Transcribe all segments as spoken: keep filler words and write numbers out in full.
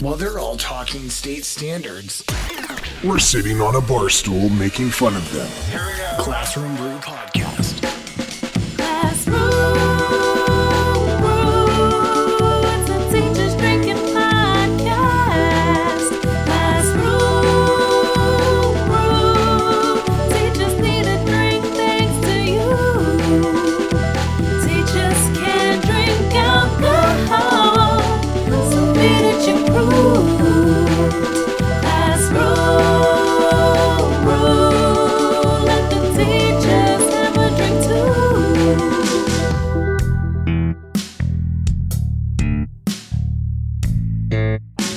While they're all talking state standards, we're sitting on a bar stool making fun of them. Here we go. Classroom Brew Podcast. Classroom.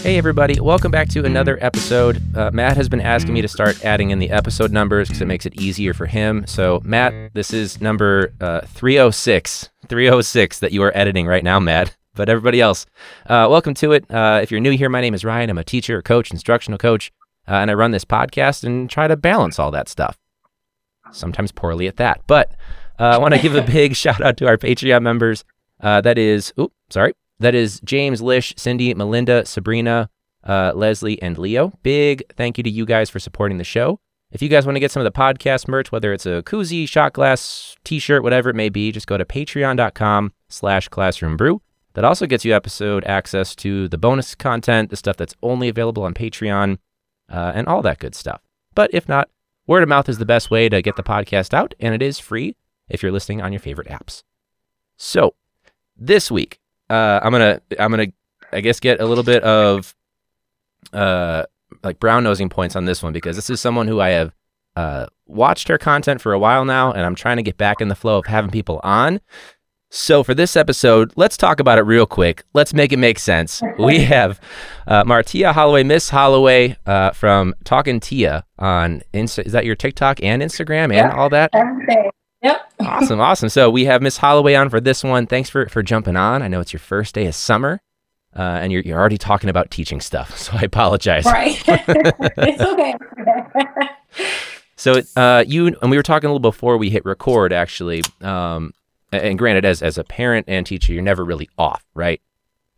Hey everybody, welcome back to another episode. Uh, Matt has been asking me to start adding in the episode numbers because it makes it easier for him. So Matt, this is number uh, three oh six that you are editing right now, Matt. But everybody else, uh, welcome to it. Uh, if you're new here, my name is Ryan. I'm a teacher, coach, instructional coach, uh, and I run this podcast and try to balance all that stuff. Sometimes poorly at that. But uh, I want to give a big shout out to our Patreon members. Uh, that is, oops, sorry. That is James, Lish, Cindy, Melinda, Sabrina, uh, Leslie, and Leo. Big thank you to you guys for supporting the show. If you guys want to get some of the podcast merch, whether it's a koozie, shot glass, t-shirt, whatever it may be, just go to patreon.com slash classroom brew. That also gets you episode access to the bonus content, the stuff that's only available on Patreon, uh, and all that good stuff. But if not, word of mouth is the best way to get the podcast out, and it is free if you're listening on your favorite apps. So this week, Uh, I'm gonna, I'm gonna, I guess, get a little bit of, uh, like brown nosing points on this one because this is someone who I have, uh, watched her content for a while now, and I'm trying to get back in the flow of having people on. So for this episode, let's talk about it real quick. Let's make it make sense. We have, uh, Martia Holloway, Miz Holloway, uh, from Talkin' Tia on Insta. Is that your TikTok and Instagram and yeah, all that? Everything. Yep. Awesome, awesome. So we have Miz Holloway on for this one. Thanks for, for jumping on. I know it's your first day of summer, uh, and you're you're already talking about teaching stuff, so I apologize. Right. It's okay. So uh, you and we were talking a little before we hit record, actually. Um, and granted, as as a parent and teacher, you're never really off, right?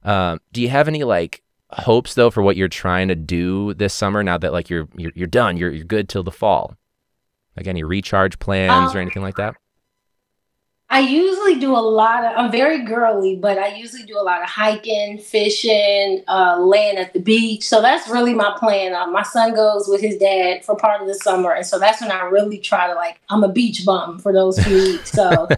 Um, do you have any like hopes though for what you're trying to do this summer? Now that like you're you're you're done, you're you're good till the fall. Like any recharge plans um, or anything like that? I usually do a lot of, I'm very girly, but I usually do a lot of hiking, fishing, uh, laying at the beach. So that's really my plan. Uh, my son goes with his dad for part of the summer. And so that's when I really try to like, I'm a beach bum for those few weeks. So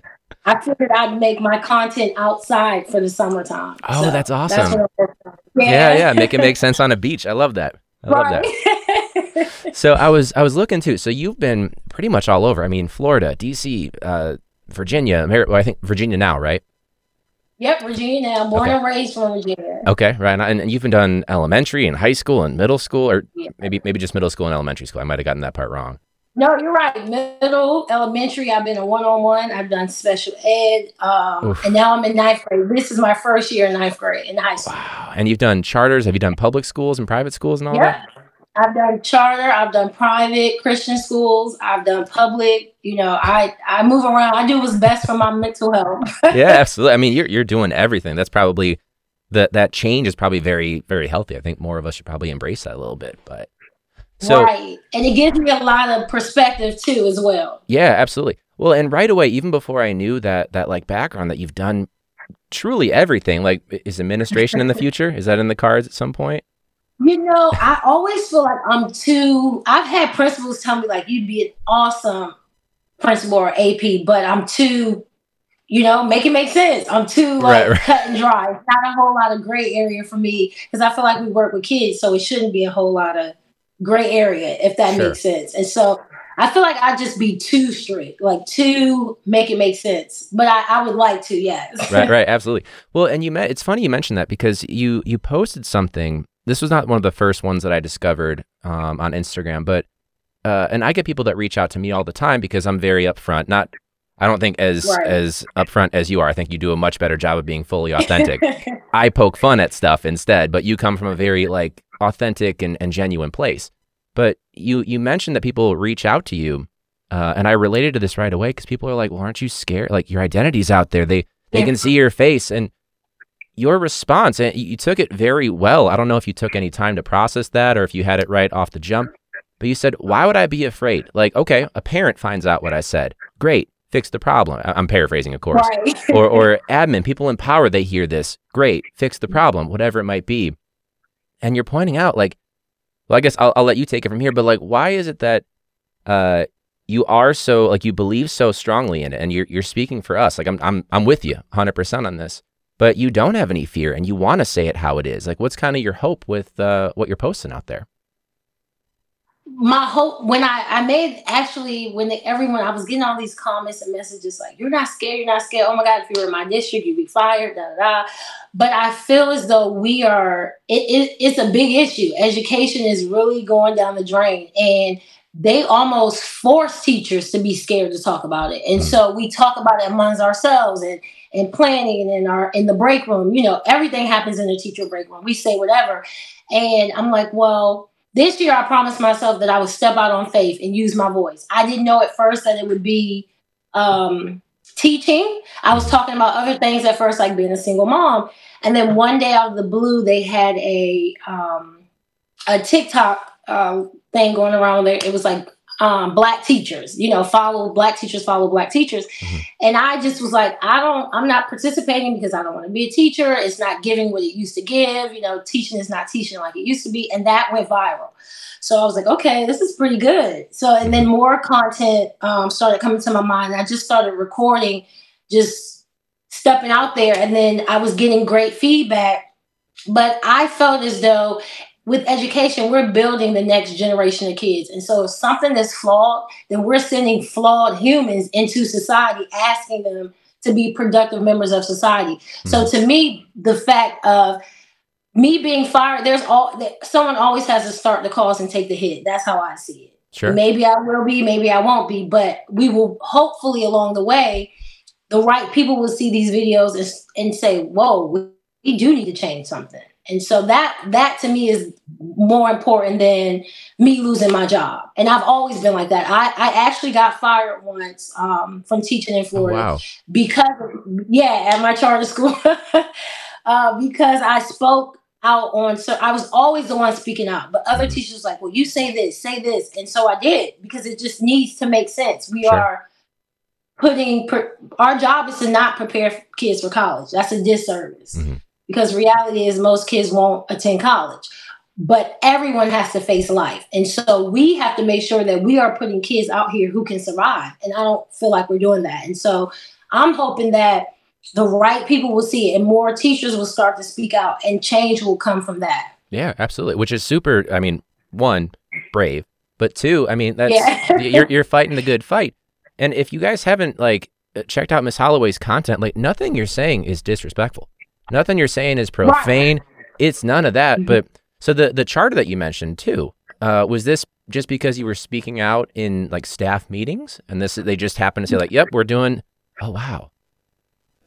I figured I'd make my content outside for the summertime. Oh, so that's awesome. That's what I'm yeah. yeah, yeah. Make it make sense on a beach. I love that. I love right. that. So I was I was looking too. So you've been pretty much all over. I mean, Florida, D C, uh, Virginia. Ameri- well, I think Virginia now, right? Yep, Virginia now. Born okay. and raised from Virginia. Okay, right. And, and you've been done elementary and high school and middle school, or yeah. maybe maybe just middle school and elementary school. I might have gotten that part wrong. No, you're right. Middle, elementary. I've been a one-on-one. I've done special ed, um, and now I'm in ninth grade. This is my first year in ninth grade in high school. Wow. And you've done charters. Have you done public schools and private schools and all yeah. that? I've done charter, I've done private Christian schools, I've done public, you know, I, I move around. I do what's best for my mental health. Yeah, absolutely. I mean, you're you're doing everything. That's probably, the, that change is probably very, very healthy. I think more of us should probably embrace that a little bit. But so, right. And it gives me a lot of perspective too as well. Yeah, absolutely. Well, and right away, even before I knew that, that like background that you've done truly everything, like is administration in the future? Is that in the cards at some point? You know, I always feel like I'm too, I've had principals tell me like, you'd be an awesome principal or A P, but I'm too, you know, make it make sense. I'm too like right, right. cut and dry. It's not a whole lot of gray area for me because I feel like we work with kids. So it shouldn't be a whole lot of gray area, if that sure. makes sense. And so I feel like I'd just be too strict, like too make it make sense. But I, I would like to, yes. Right, right. Absolutely. Well, and you met, it's funny you mentioned that because you, you posted something. This was not one of the first ones that I discovered um, on Instagram, but, uh, and I get people that reach out to me all the time because I'm very upfront, not, I don't think as, right. as upfront as you are. I think you do a much better job of being fully authentic. I poke fun at stuff instead, but you come from a very like authentic and, and genuine place. But you, you mentioned that people reach out to you uh, and I related to this right away because people are like, well, aren't you scared? Like your identity's out there. They, they yeah. can see your face. And your response, and you took it very well. I don't know if you took any time to process that or if you had it right off the jump, but you said, why would I be afraid? Like, okay, a parent finds out what I said. Great. Fix the problem. I'm paraphrasing, of course. Right. or, or admin, people in power, they hear this. Great. Fix the problem, whatever it might be. And you're pointing out, like, well, I guess I'll, I'll let you take it from here, but like, why is it that uh, you are so, like, you believe so strongly in it, and you're, you're speaking for us. Like, I'm, I'm, I'm with you one hundred percent on this, but you don't have any fear and you want to say it how it is. Like, what's kind of your hope with uh, what you're posting out there? My hope, when I, I made, actually, when they, everyone, I was getting all these comments and messages like, you're not scared, you're not scared. Oh my God, if you were in my district, you'd be fired, da, da, da. But I feel as though we are, it, it, it's a big issue. Education is really going down the drain, and they almost force teachers to be scared to talk about it. And so we talk about it amongst ourselves, and, and planning, and in our, in the break room, you know, everything happens in the teacher break room. We say whatever. And I'm like, well, this year, I promised myself that I would step out on faith and use my voice. I didn't know at first that it would be um, teaching. I was talking about other things at first, like being a single mom. And then one day out of the blue, they had a um, a TikTok uh, thing going around there. It was like um, black teachers, you know, follow black teachers, follow black teachers. And I just was like, I don't, I'm not participating because I don't want to be a teacher. It's not giving what it used to give. You know, teaching is not teaching like it used to be. And that went viral. So I was like, okay, this is pretty good. So, and then more content um, started coming to my mind. And I just started recording, just stepping out there. And then I was getting great feedback, but I felt as though with education, we're building the next generation of kids. And so if something is flawed, then we're sending flawed humans into society, asking them to be productive members of society. So to me, the fact of me being fired, there's all someone always has to start the cause and take the hit. That's how I see it. Sure. Maybe I will be, maybe I won't be, but we will hopefully along the way, the right people will see these videos and, and say, whoa, we, we do need to change something. And so that that to me is more important than me losing my job. And I've always been like that. I, I actually got fired once um, from teaching in Florida. Oh, wow. Because, of, yeah, at my charter school, uh, because I spoke out on, so I was always the one speaking out, but other mm-hmm. teachers was like, well, you say this, say this. And so I did, because it just needs to make sense. We sure. are putting, per, our job is to not prepare kids for college. That's a disservice. Mm-hmm. Because reality is most kids won't attend college, but everyone has to face life. And so we have to make sure that we are putting kids out here who can survive. And I don't feel like we're doing that. And so I'm hoping that the right people will see it and more teachers will start to speak out, and change will come from that. Yeah, absolutely. Which is super. I mean, one, brave, but two, I mean, that's yeah. you're, you're fighting the good fight. And if you guys haven't like checked out Miz Holloway's content, like nothing you're saying is disrespectful. Nothing you're saying is profane. It's none of that. Mm-hmm. But so the, the charter that you mentioned too, uh, was this just because you were speaking out in like staff meetings and this, they just happened to say like, yep, we're doing, oh, wow.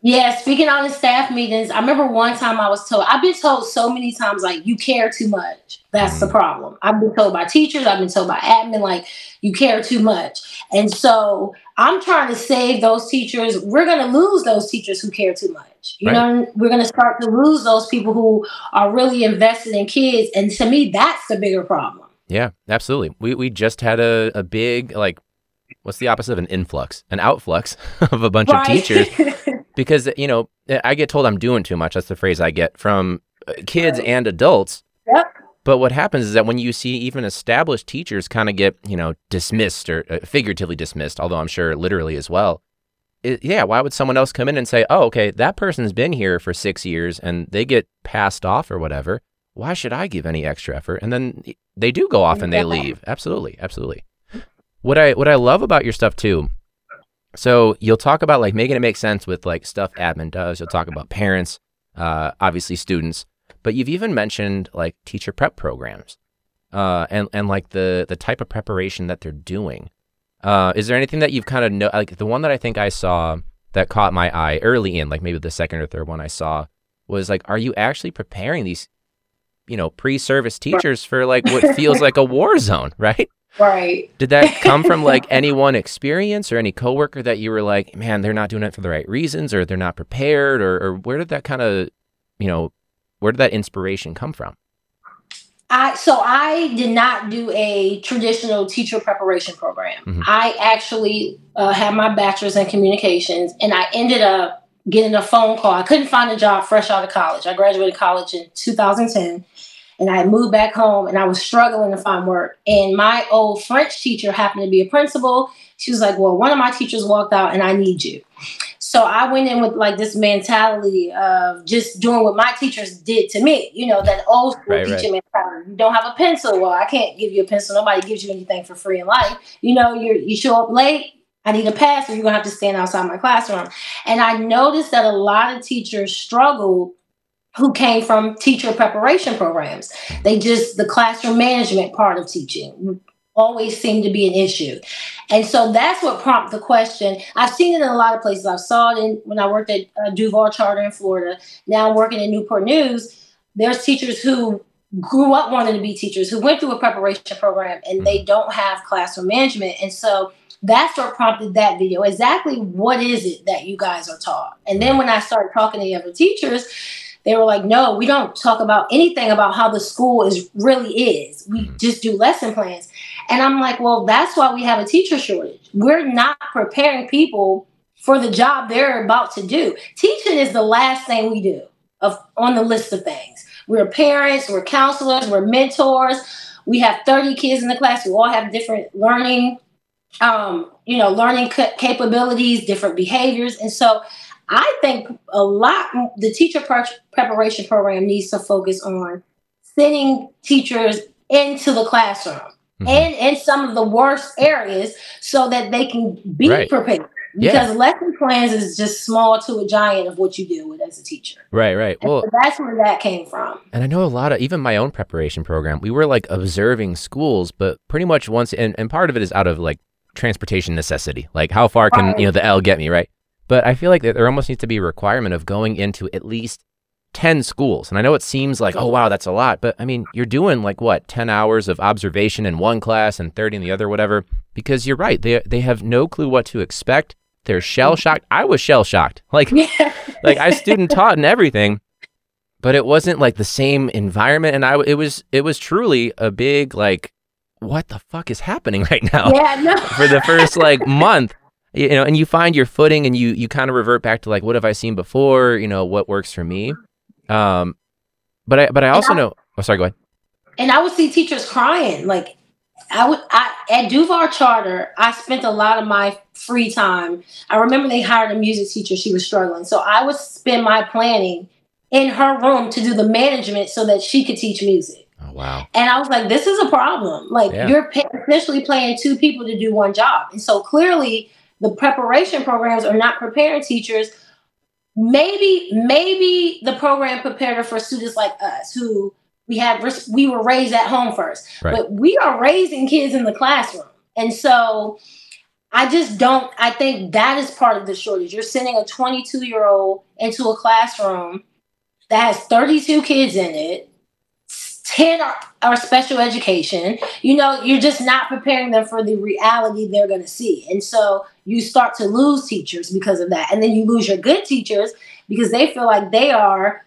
Yeah. Speaking out in staff meetings. I remember one time I was told, I've been told so many times, like, you care too much. That's mm-hmm. the problem. I've been told by teachers. I've been told by admin, like, you care too much. And so I'm trying to save those teachers. We're going to lose those teachers who care too much. You right. know, we're going to start to lose those people who are really invested in kids. And to me, that's the bigger problem. Yeah, absolutely. We we just had a, a big, like, what's the opposite of an influx? An outflux of a bunch right. of teachers. Because, you know, I get told I'm doing too much. That's the phrase I get from kids right. and adults. Yep. But what happens is that when you see even established teachers kind of get, you know, dismissed or uh, figuratively dismissed, although I'm sure literally as well. Yeah, why would someone else come in and say, oh, okay, that person's been here for six years and they get passed off or whatever. Why should I give any extra effort? And then they do go off and they leave. Absolutely. Absolutely. What I what I love about your stuff too. So you'll talk about like making it make sense with like stuff admin does. You'll talk about parents, uh, obviously students, but you've even mentioned like teacher prep programs uh, and, and like the, the type of preparation that they're doing. Uh, is there anything that you've kind of know, like the one that I think I saw that caught my eye early in, like maybe the second or third one I saw was like, are you actually preparing these, you know, pre-service teachers for like what feels like a war zone, right? Right. Did that come from like any one experience or any coworker that you were like, man, they're not doing it for the right reasons or they're not prepared or, or where did that kind of you know, where did that inspiration come from? I so I did not do a traditional teacher preparation program. Mm-hmm. I actually uh, had my bachelor's in communications, and I ended up getting a phone call. I couldn't find a job fresh out of college. I graduated college in two thousand ten, and I had moved back home, and I was struggling to find work. And my old French teacher happened to be a principal. She was like, well, one of my teachers walked out, and I need you. So I went in with like this mentality of just doing what my teachers did to me, you know, that old school right, teaching right. mentality. You don't have a pencil. Well, I can't give you a pencil. Nobody gives you anything for free in life. You know, you you show up late, I need a pass, or you're going to have to stand outside my classroom. And I noticed that a lot of teachers struggled who came from teacher preparation programs. They just, the classroom management part of teaching always seemed to be an issue. And so that's what prompted the question. I've seen it in a lot of places. I saw it in, when I worked at uh, Duval Charter in Florida. Now I'm working in Newport News. There's teachers who grew up wanting to be teachers, who went through a preparation program, and they don't have classroom management. And so that's what prompted that video. Exactly what is it that you guys are taught? And then when I started talking to the other teachers, they were like, no, we don't talk about anything about how the school is really is. We just do lesson plans. And I'm like, well, that's why we have a teacher shortage. We're not preparing people for the job they're about to do. Teaching is the last thing we do of on the list of things. We're parents, we're counselors, we're mentors. We have thirty kids in the class who all have different learning, um, you know, learning c- capabilities, different behaviors. And so I think a lot, the teacher pre- preparation program needs to focus on sending teachers into the classroom mm-hmm. and in some of the worst areas so that they can be right. prepared. Because yeah. lesson plans is just small to a giant of what you deal with as a teacher. Right, right. And well, so that's where that came from. And I know a lot of, even my own preparation program, we were like observing schools, but pretty much once, and, and part of it is out of like transportation necessity. Like how far can, right. you know, the L get me, right? But I feel like there almost needs to be a requirement of going into at least ten schools. And I know it seems like, oh, wow, that's a lot. But I mean, you're doing like what, ten hours of observation in one class and thirty in the other, whatever, because you're right. They they have no clue what to expect. They're shell shocked. I was shell shocked. Like, yeah. like I student taught and everything, but it wasn't like the same environment. And I, it was, it was truly a big, like, what the fuck is happening right now yeah, no. for the first like month. You know, and you find your footing and you you kind of revert back to like, what have I seen before? You know, what works for me? Um, but I but I also I, know, oh, sorry, go ahead. And I would see teachers crying. Like I would, I at Duval Charter, I spent a lot of my free time. I remember they hired a music teacher. She was struggling. So I would spend my planning in her room to do the management so that she could teach music. Oh, wow. And I was like, this is a problem. Like yeah. you're essentially paying two people to do one job. And so clearly, the preparation programs are not preparing teachers. Maybe, maybe the program prepared for students like us who we had, we were raised at home first, right. but we are raising kids in the classroom. And so I just don't, I think that is part of the shortage. You're sending a twenty-two year old into a classroom that has thirty-two kids in it. ten are, are special education. You know, you're just not preparing them for the reality they're going to see. And so you start to lose teachers because of that. And then you lose your good teachers because they feel like they are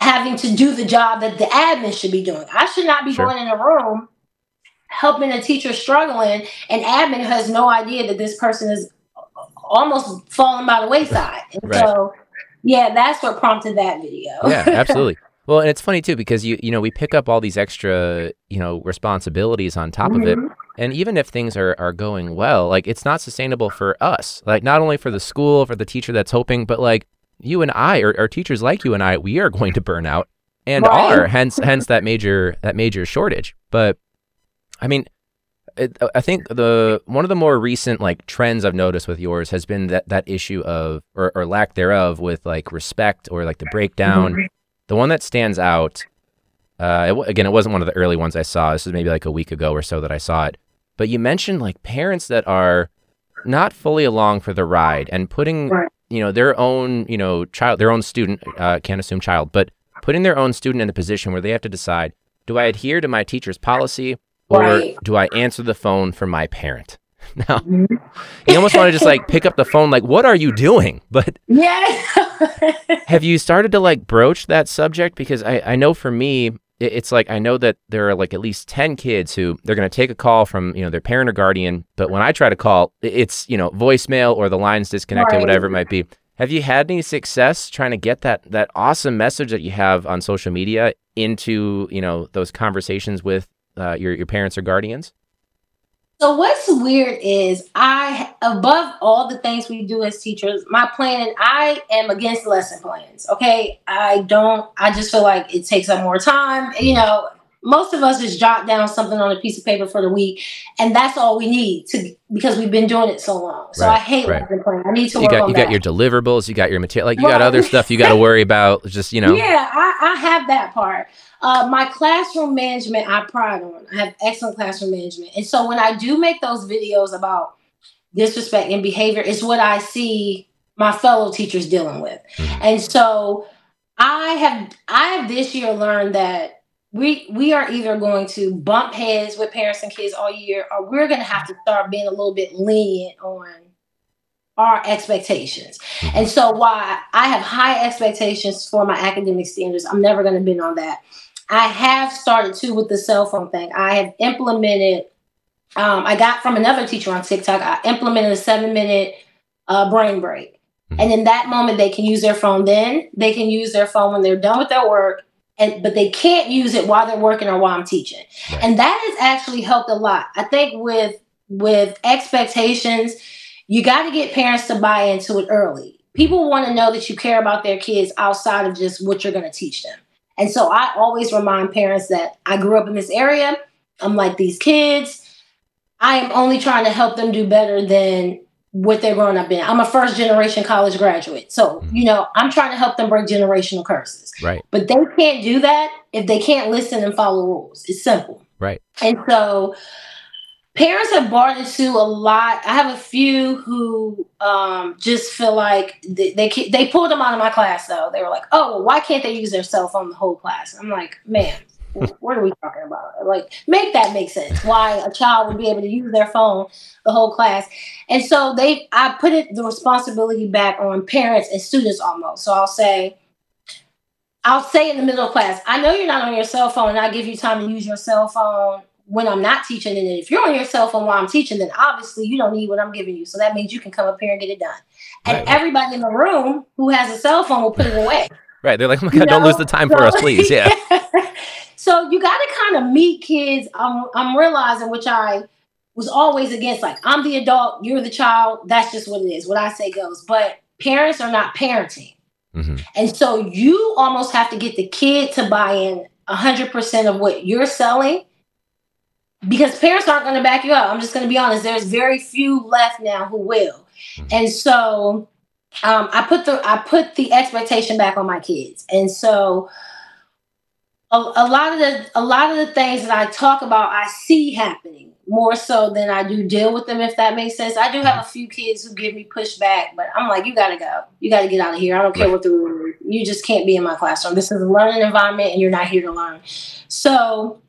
having to do the job that the admin should be doing. I should not be sure. going in a room helping a teacher struggling, and admin has no idea that this person is almost falling by the wayside. And right. so, yeah, that's what prompted that video. Yeah, absolutely. Well, and it's funny too, because you you know, we pick up all these extra, you know, responsibilities on top mm-hmm. of it. And even if things are, are going well, like it's not sustainable for us, like not only for the school, for the teacher that's hoping, but like you and I, or, or teachers like you and I, we are going to burn out and right. are hence, hence that major, that major shortage. But I mean, it, I think the, one of the more recent like trends I've noticed with yours has been that, that issue of, or, or lack thereof with like respect or like the breakdown. Mm-hmm. The one that stands out, uh, it, again, it wasn't one of the early ones I saw. This is maybe like a week ago or so that I saw it. But you mentioned like parents that are not fully along for the ride and putting, you know, their own, you know, child, their own student, uh, can't assume child, but putting their own student in a position where they have to decide, do I adhere to my teacher's policy or right. do I answer the phone for my parent? now. You almost want to just like pick up the phone, like, what are you doing? But yeah. Have you started to like broach that subject? Because I, I know for me, it, it's like, I know that there are like at least ten kids who they're going to take a call from, you know, their parent or guardian. But when I try to call, it's, you know, voicemail or the line's disconnected, right. Whatever it might be. Have you had any success trying to get that that awesome message that you have on social media into, you know, those conversations with uh, your, your parents or guardians? So what's weird is I, above all the things we do as teachers, my plan, I am against lesson plans, okay? I don't, I just feel like it takes up more time. You know, most of us just jot down something on a piece of paper for the week, and that's all we need to, because we've been doing it so long. So right, I hate right. lesson plans. I need to you work got, on you that. You got your deliverables, you got your material, like you got other stuff you got to worry about, just, you know. Yeah, I, I have that part. Uh, my classroom management, I pride on. I have excellent classroom management. And so when I do make those videos about disrespect and behavior, it's what I see my fellow teachers dealing with. And so I have I have this year learned that we we are either going to bump heads with parents and kids all year, or we're going to have to start being a little bit lenient on our expectations. And so while I have high expectations for my academic standards, I'm never going to bend on that. I have started too with the cell phone thing. I have implemented, um, I got from another teacher on TikTok, I implemented a seven minute uh, brain break. And in that moment, they can use their phone then, they can use their phone when they're done with their work, and but they can't use it while they're working or while I'm teaching. And that has actually helped a lot. I think with with expectations, you got to get parents to buy into it early. People want to know that you care about their kids outside of just what you're going to teach them. And so I always remind parents that I grew up in this area. I'm like these kids. I am only trying to help them do better than what they're growing up in. I'm a first generation college graduate. So, you know, I'm trying to help them break generational curses. Right. But they can't do that if they can't listen and follow rules. It's simple. Right. And so parents have bought into a lot. I have a few who um, just feel like they, they they pulled them out of my class, though. They were like, oh, well, why can't they use their cell phone the whole class? I'm like, man, what are we talking about? Like, make that make sense. Why a child would be able to use their phone the whole class. And so they, I put it, the responsibility back on parents and students almost. So I'll say, I'll say in the middle of class, I know you're not on your cell phone, and I give you time to use your cell phone when I'm not teaching. And if you're on your cell phone while I'm teaching, then obviously you don't need what I'm giving you. So that means you can come up here and get it done. And right, right. everybody in the room who has a cell phone will put it away. Right. They're like, oh my God, you don't know? lose the time so, for us, please. Yeah. So you got to kind of meet kids. I'm, I'm realizing, which I was always against, like, I'm the adult, you're the child. That's just what it is. What I say goes. But parents are not parenting. Mm-hmm. And so you almost have to get the kid to buy in one hundred percent of what you're selling, because parents aren't going to back you up. I'm just going to be honest. There's very few left now who will. And so um, I put the I put the expectation back on my kids. And so a, a lot of the a lot of the things that I talk about, I see happening more so than I do deal with them, if that makes sense. I do have a few kids who give me pushback, but I'm like, you got to go. You got to get out of here. I don't care what the rule is. You just can't be in my classroom. This is a learning environment, and you're not here to learn. So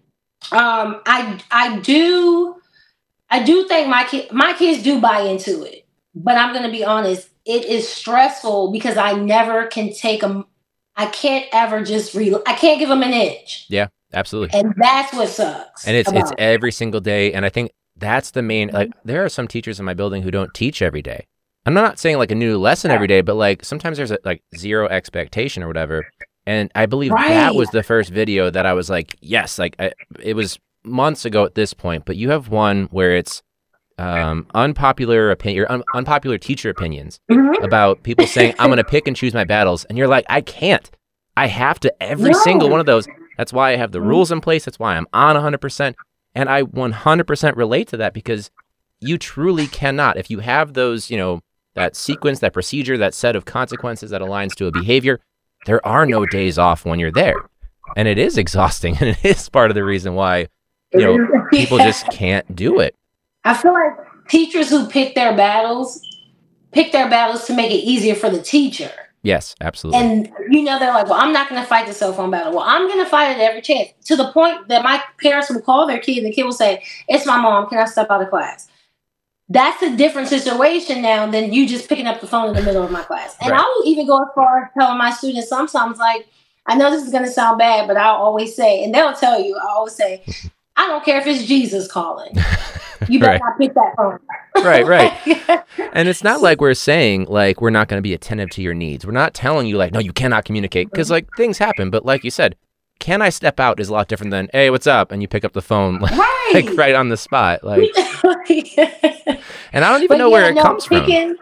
Um, I, I do, I do think my ki- my kids do buy into it, but I'm going to be honest. It is stressful because I never can take them. I can't ever just re I can't give them an inch. Yeah, absolutely. And that's what sucks. And it's, it's it. every single day. And I think that's the main, like, there are some teachers in my building who don't teach every day. I'm not saying like a new lesson every day, but like sometimes there's a, like zero expectation or whatever. And I believe right. that was the first video that I was like, yes, like I, it was months ago at this point, but you have one where it's um, unpopular opinion, or un- unpopular teacher opinions mm-hmm. about people saying, I'm going to pick and choose my battles. And you're like, I can't, I have to every no. single one of those. That's why I have the mm-hmm. rules in place. That's why I'm on one hundred percent. And I one hundred percent relate to that, because you truly cannot, if you have those, you know, that sequence, that procedure, that set of consequences that aligns to a behavior, there are no days off when you're there. And it is exhausting. And it is part of the reason why, you know, people just can't do it. I feel like teachers who pick their battles, pick their battles to make it easier for the teacher. Yes, absolutely. And, you know, they're like, well, I'm not going to fight the cell phone battle. Well, I'm going to fight it every chance, to the point that my parents will call their kid and the kid will say, it's my mom, can I step out of class? that's a different situation now than you just picking up the phone in the middle of my class. And right. I will even go as far as telling my students sometimes, like, I know this is going to sound bad, but I'll always say, and they'll tell you, I always say, I don't care if it's Jesus calling. You better right. not pick that phone. Right, right. And it's not like we're saying, like, we're not going to be attentive to your needs. We're not telling you, like, no, you cannot communicate, because, like, things happen. But like you said, can I step out is a lot different than, hey, what's up? And you pick up the phone, like, right, like, right on the spot. Like, and I don't even but know yeah, where it no, comes picking, from.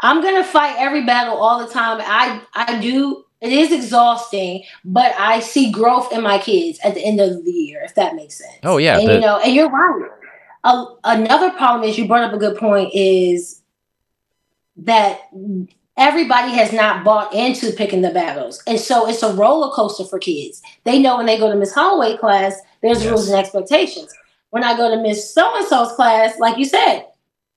I'm going to fight every battle all the time. I, I do. It is exhausting, but I see growth in my kids at the end of the year, if that makes sense. Oh, yeah. And, the- you know, and you're right. A, another problem is, you brought up a good point, is that everybody has not bought into picking the battles. And so it's a roller coaster for kids. They know when they go to Miz Holloway class, there's yes. rules and expectations. When I go to Miz So-and-so's class, like you said,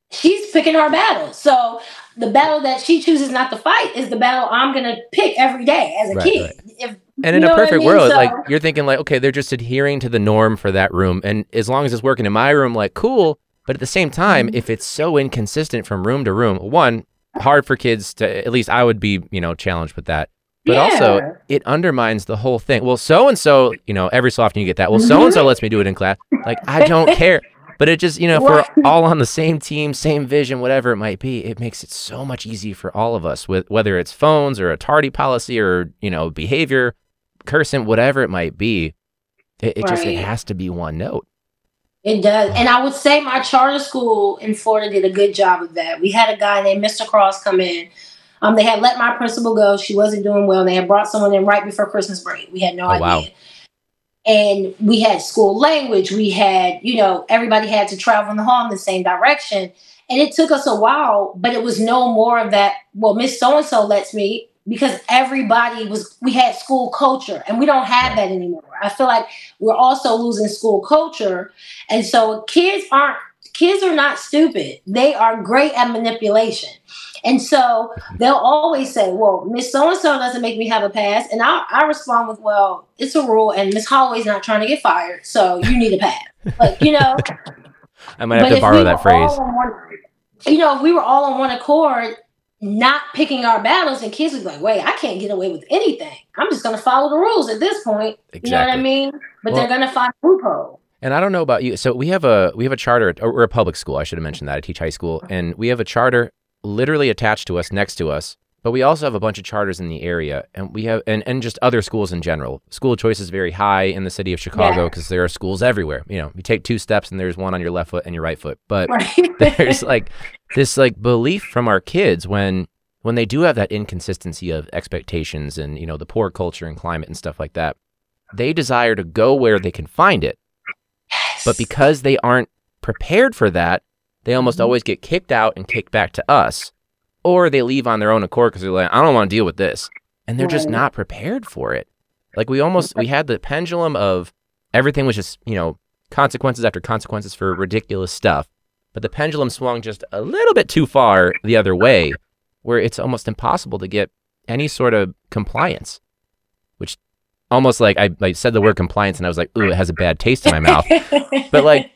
she's picking her battles. So the battle that she chooses not to fight is the battle I'm going to pick every day as a right, kid. Right. If, and in a perfect I mean? world, so, like, you're thinking, like, okay, they're just adhering to the norm for that room. And as long as it's working in my room, like, cool. But at the same time, mm-hmm. if it's so inconsistent from room to room, one, hard for kids to, at least I would be, you know, challenged with that. But yeah. also, it undermines the whole thing. Well, so-and-so, you know, every so often you get that. Well, mm-hmm. so-and-so lets me do it in class. Like, I don't care. But it just, you know, if we're all on the same team, same vision, whatever it might be, it makes it so much easier for all of us, with whether it's phones or a tardy policy or, you know, behavior, cursing, whatever it might be. It, it right. just, it has to be one note. It does. And I would say my charter school in Florida did a good job of that. We had a guy named Mister Cross come in. Um, they had let my principal go. She wasn't doing well. They had brought someone in right before Christmas break. We had no oh, idea. Wow. And we had school language. We had, you know, everybody had to travel in the hall in the same direction. And it took us a while, but it was no more of that, well, Miss So-and-so lets me, because everybody was, we had school culture, and we don't have that anymore. I feel like we're also losing school culture. And so kids aren't, kids are not stupid. They are great at manipulation. And so they'll always say, well, Miss So-and-so doesn't make me have a pass. And I, I respond with, well, it's a rule, and Miss Holloway's not trying to get fired, so you need a pass. Like, you know. I might have to borrow we that phrase. One, you know, if we were all on one accord, not picking our battles, and kids would be like, wait, I can't get away with anything. I'm just going to follow the rules at this point. Exactly. You know what I mean? But well, they're going to find a loophole. And I don't know about you. So we have a we have a charter, or a public school. I should have mentioned that. I teach high school. And we have a charter literally attached to us, next to us, but we also have a bunch of charters in the area, and we have and, and just other schools in general. School choice is very high in the city of Chicago, because yeah. there are schools everywhere. You know, you take two steps and there's one on your left foot and your right foot. But right. there's like this like belief from our kids when when they do have that inconsistency of expectations and, you know, the poor culture and climate and stuff like that, they desire to go where they can find it. Yes. But because they aren't prepared for that, they almost always get kicked out and kicked back to us, or they leave on their own accord because they're like, I don't want to deal with this. And they're just not prepared for it. Like we almost, we had the pendulum of everything was just, you know, consequences after consequences for ridiculous stuff. But the pendulum swung just a little bit too far the other way, where it's almost impossible to get any sort of compliance, which almost like I, I said the word compliance and I was like, ooh, it has a bad taste in my mouth. But like,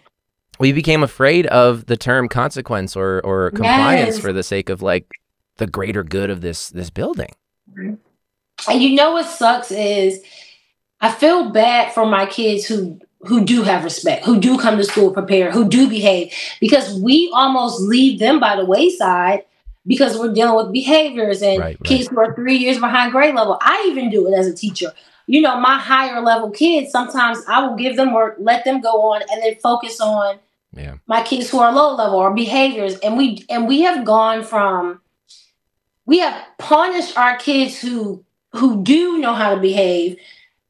we became afraid of the term consequence or, or compliance yes. for the sake of like the greater good of this this building. And you know what sucks is I feel bad for my kids who who do have respect, who do come to school prepared, who do behave, because we almost leave them by the wayside because we're dealing with behaviors and right, right. kids who are three years behind grade level. I even do it as a teacher. You know, my higher level kids, sometimes I will give them work, let them go on, and then focus on Yeah. my kids who are low level or behaviors. And we and we have gone from, we have punished our kids who who do know how to behave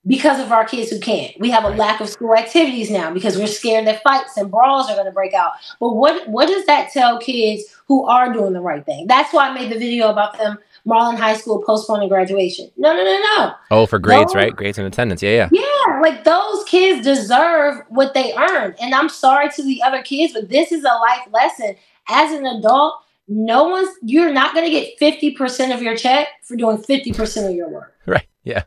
because of our kids who can't. We have a lack of school activities now because we're scared that fights and brawls are going to break out. But what, what does that tell kids who are doing the right thing? That's why I made the video about them, Marlin High School postponing graduation. No, no, no, no. Oh, for grades, those, right? Grades and attendance. Yeah, yeah. Yeah, like those kids deserve what they earned. And I'm sorry to the other kids, but this is a life lesson. As an adult, no one's, you're not going to get fifty percent of your check for doing fifty percent of your work. Right. Yeah.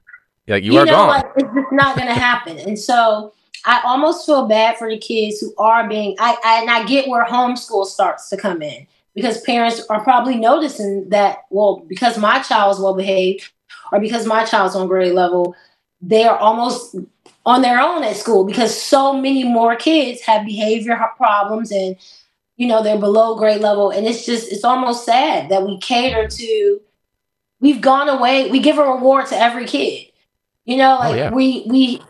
Like you, you are know, gone. Like, it's just not going to happen. And so I almost feel bad for the kids who are being, I, I and I get where homeschool starts to come in, because parents are probably noticing that, well, because my child's well behaved or because my child's on grade level, they are almost on their own at school, because so many more kids have behavior problems and, you know, they're below grade level. And it's just, it's almost sad that we cater to, we've gone away. We give a reward to every kid, you know, like oh, yeah. we, we,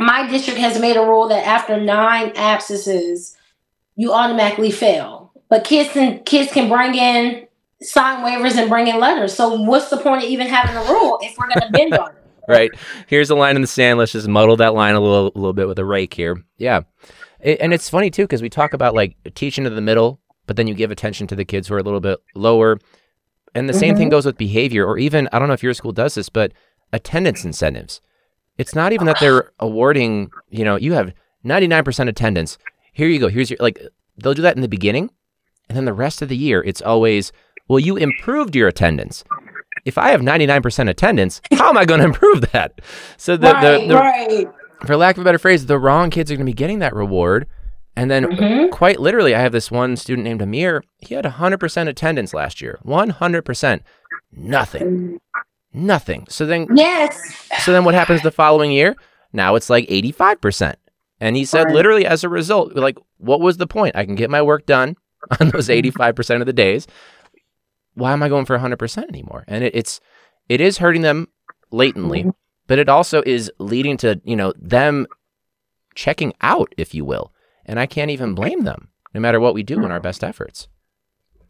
my district has made a rule that after nine absences, you automatically fail, but kids can, kids can bring in sign waivers and bring in letters. So what's the point of even having a rule if we're going to bend on it? Right. Here's a line in the sand. Let's just muddle that line a little, a little bit with a rake here. Yeah. It, and it's funny too, because we talk about like teaching to the middle, but then you give attention to the kids who are a little bit lower. And the mm-hmm. same thing goes with behavior, or even, I don't know if your school does this, but attendance incentives. It's not even that they're awarding, you know, you have ninety-nine percent attendance. Here you go. Here's your, like, they'll do that in the beginning. And then the rest of the year, it's always, well, you improved your attendance. If I have ninety-nine percent attendance, how am I going to improve that? So the, right, the, the right. for lack of a better phrase, the wrong kids are going to be getting that reward. And then mm-hmm. quite literally, I have this one student named Amir. He had one hundred percent attendance last year. one hundred percent. Nothing. Nothing. So then, yes. So then what happens the following year? Now it's like eighty-five percent. And he said right. literally as a result, like, what was the point? I can get my work done on those eighty-five percent of the days. Why am I going for one hundred percent anymore? And it, it's, it is hurting them latently, mm-hmm. but it also is leading to, you know, them checking out, if you will. And I can't even blame them, no matter what we do in our best efforts.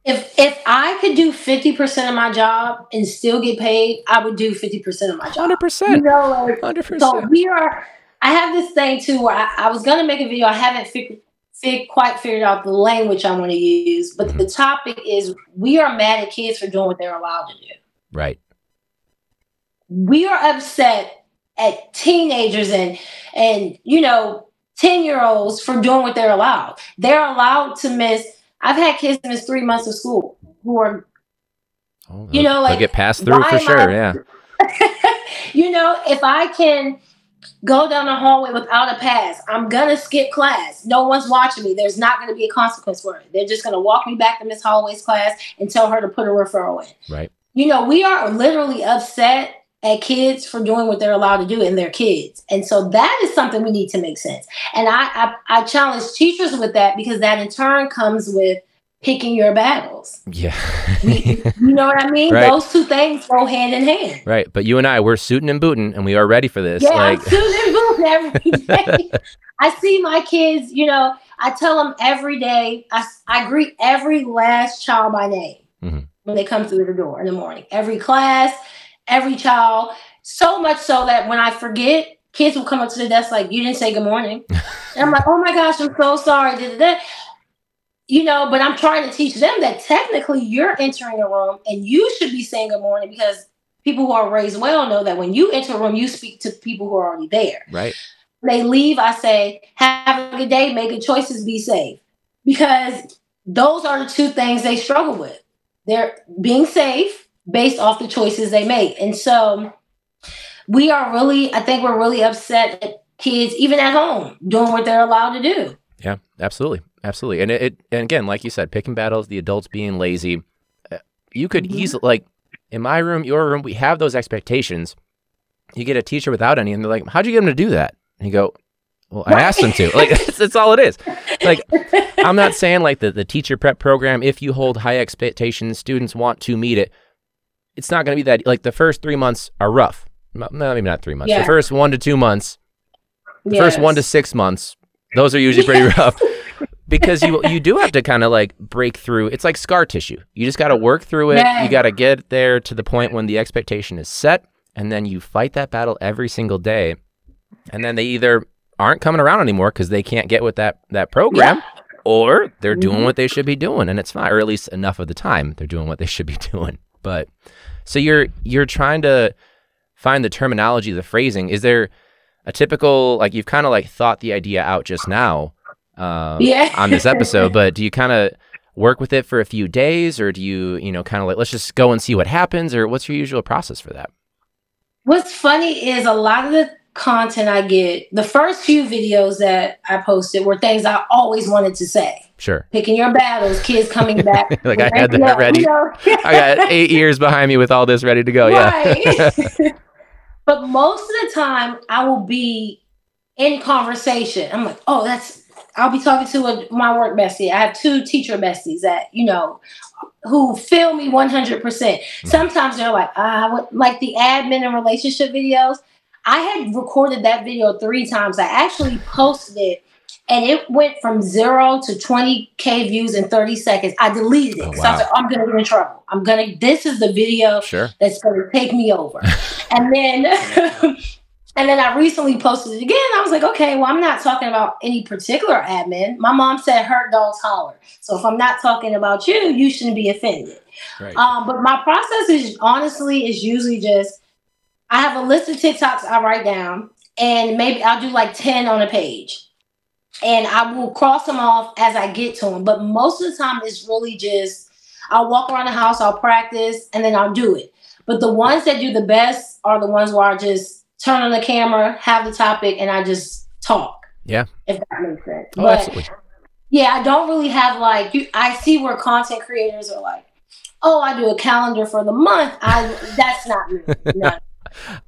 If if I could do fifty percent of my job and still get paid, I would do fifty percent of my job. one hundred percent. You know, like, one hundred percent. So we are, I have this thing too, where I, I was going to make a video. I haven't figured Fig quite figured out the language I want to use, but mm-hmm. the topic is we are mad at kids for doing what they're allowed to do. Right. We are upset at teenagers and, and you know, ten-year-olds for doing what they're allowed. They're allowed to miss. I've had kids miss three months of school who are, oh, you know, like. Get passed through for sure, I, yeah. You know, if I can go down the hallway without a pass, I'm going to skip class. No one's watching me. There's not going to be a consequence for it. They're just going to walk me back to Miz Holloway's class and tell her to put a referral in. Right. You know, we are literally upset at kids for doing what they're allowed to do, and they're kids. And so that is something we need to make sense. And I, I, I challenge teachers with that, because that in turn comes with picking your battles. Yeah. You know what I mean? Right. Those two things go hand in hand. Right. But you and I, we're suiting and booting, and we are ready for this. Yeah, like... I'm suiting and booting every day. I see my kids, you know, I tell them every day, I, I greet every last child by name mm-hmm. when they come through the door in the morning. Every class, every child, so much so that when I forget, kids will come up to the desk like, you didn't say good morning. And I'm like, oh my gosh, I'm so sorry. Da-da-da. You know, but I'm trying to teach them that technically you're entering a room and you should be saying good morning, because people who are raised well know that when you enter a room, you speak to people who are already there. Right. When they leave, I say, have a good day, make good choices, be safe. Because those are the two things they struggle with. They're being safe based off the choices they make. And so we are really, I think we're really upset at kids, even at home, doing what they're allowed to do. Yeah, absolutely. Absolutely. And it, it, and again, like you said, picking battles, the adults being lazy. You could mm-hmm. easily, like in my room, your room, we have those expectations. You get a teacher without any, and they're like, how'd you get them to do that? And you go, well, I asked them to. Like, that's, that's all it is. Like, I'm not saying like the, the teacher prep program, if you hold high expectations, students want to meet it. It's not going to be that, like the first three months are rough. No, maybe not three months. Yeah. The first one to two months, the yes. first one to six months, those are usually pretty yes. rough. Because you you do have to kind of like break through. It's like scar tissue. You just got to work through it. Yeah. You got to get there to the point when the expectation is set, and then you fight that battle every single day. And then they either aren't coming around anymore because they can't get with that that program, yeah. or they're doing mm-hmm. what they should be doing, and it's fine, or at least enough of the time they're doing what they should be doing. But so you're you're trying to find the terminology, the phrasing. Is there a typical, like you've kind of like thought the idea out just now? Um, yeah. on this episode, but do you kind of work with it for a few days, or do you, you know, kind of like, let's just go and see what happens, or what's your usual process for that? What's funny is a lot of the content I get, the first few videos that I posted were things I always wanted to say. Sure. Picking your battles, kids coming back. like I had that up, ready. You know? I got eight years behind me with all this ready to go. Right. Yeah. But most of the time I will be in conversation. I'm like, oh, that's, I'll be talking to a, my work bestie. I have two teacher besties that, you know, who feel me one hundred percent. Sometimes they're like, ah, like the admin and relationship videos. I had recorded that video three times. I actually posted it and it went from zero to twenty K views in thirty seconds. I deleted it because oh, wow. I was like, I'm going to get in trouble. I'm going to, this is the video sure. that's going to take me over. and then, and then I recently posted it again. I was like, okay, well, I'm not talking about any particular admin. My mom said hurt dogs holler. So if I'm not talking about you, you shouldn't be offended. Right. Um, but my process is honestly, is usually just, I have a list of TikToks I write down, and maybe I'll do like ten on a page. And I will cross them off as I get to them. But most of the time, it's really just, I'll walk around the house, I'll practice, and then I'll do it. But the ones that do the best are the ones where I just turn on the camera, have the topic, and I just talk. Yeah. If that makes sense. Oh, but absolutely. Yeah, I don't really have like, you, I see where content creators are like, oh, I do a calendar for the month. I That's not me. No.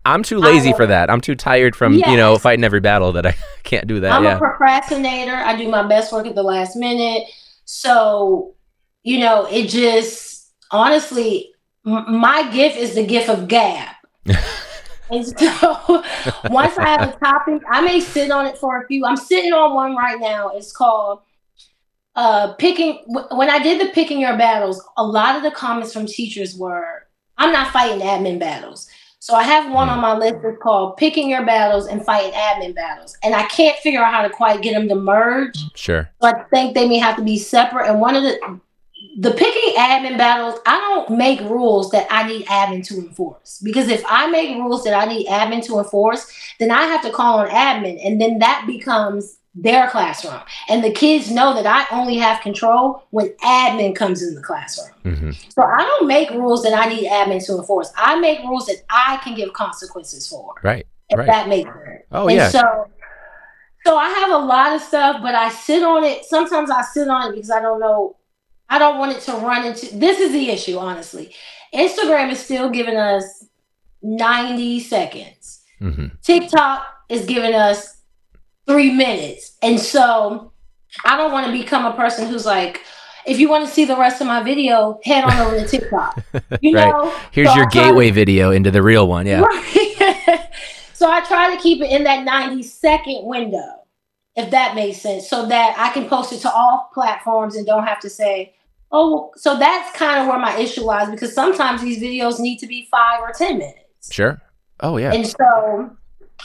I'm too lazy for that. I'm too tired from, yes. you know, fighting every battle that I can't do that. I'm yeah. a procrastinator. I do my best work at the last minute. So, you know, it just, honestly, m- my gift is the gift of gab. And so once I have a topic, I may sit on it for a few. I'm sitting on one right now. It's called uh, picking. W- when I did the picking your battles, a lot of the comments from teachers were, I'm not fighting admin battles. So I have one on my list that's called Picking Your Battles and Fighting Admin Battles. And I can't figure out how to quite get them to merge. Sure. So I think they may have to be separate. And one of the, the picking admin battles, I don't make rules that I need admin to enforce. Because if I make rules that I need admin to enforce, then I have to call on admin. And then that becomes their classroom. And the kids know that I only have control when admin comes in the classroom. Mm-hmm. So I don't make rules that I need admin to enforce. I make rules that I can give consequences for. Right. If right. that makes sense. Oh, and yeah. So, so I have a lot of stuff, but I sit on it. Sometimes I sit on it because I don't know. I don't want it to run into. This is the issue, honestly. Instagram is still giving us ninety seconds. Mm-hmm. TikTok is giving us three minutes. And so I don't want to become a person who's like, if you want to see the rest of my video, head on over to TikTok. You right. know? Here's so your I gateway to, video into the real one. Yeah. Right. So I try to keep it in that ninety second window, if that makes sense, so that I can post it to all platforms and don't have to say, oh, so that's kind of where my issue lies, because sometimes these videos need to be five or ten minutes. Sure. Oh, yeah. And so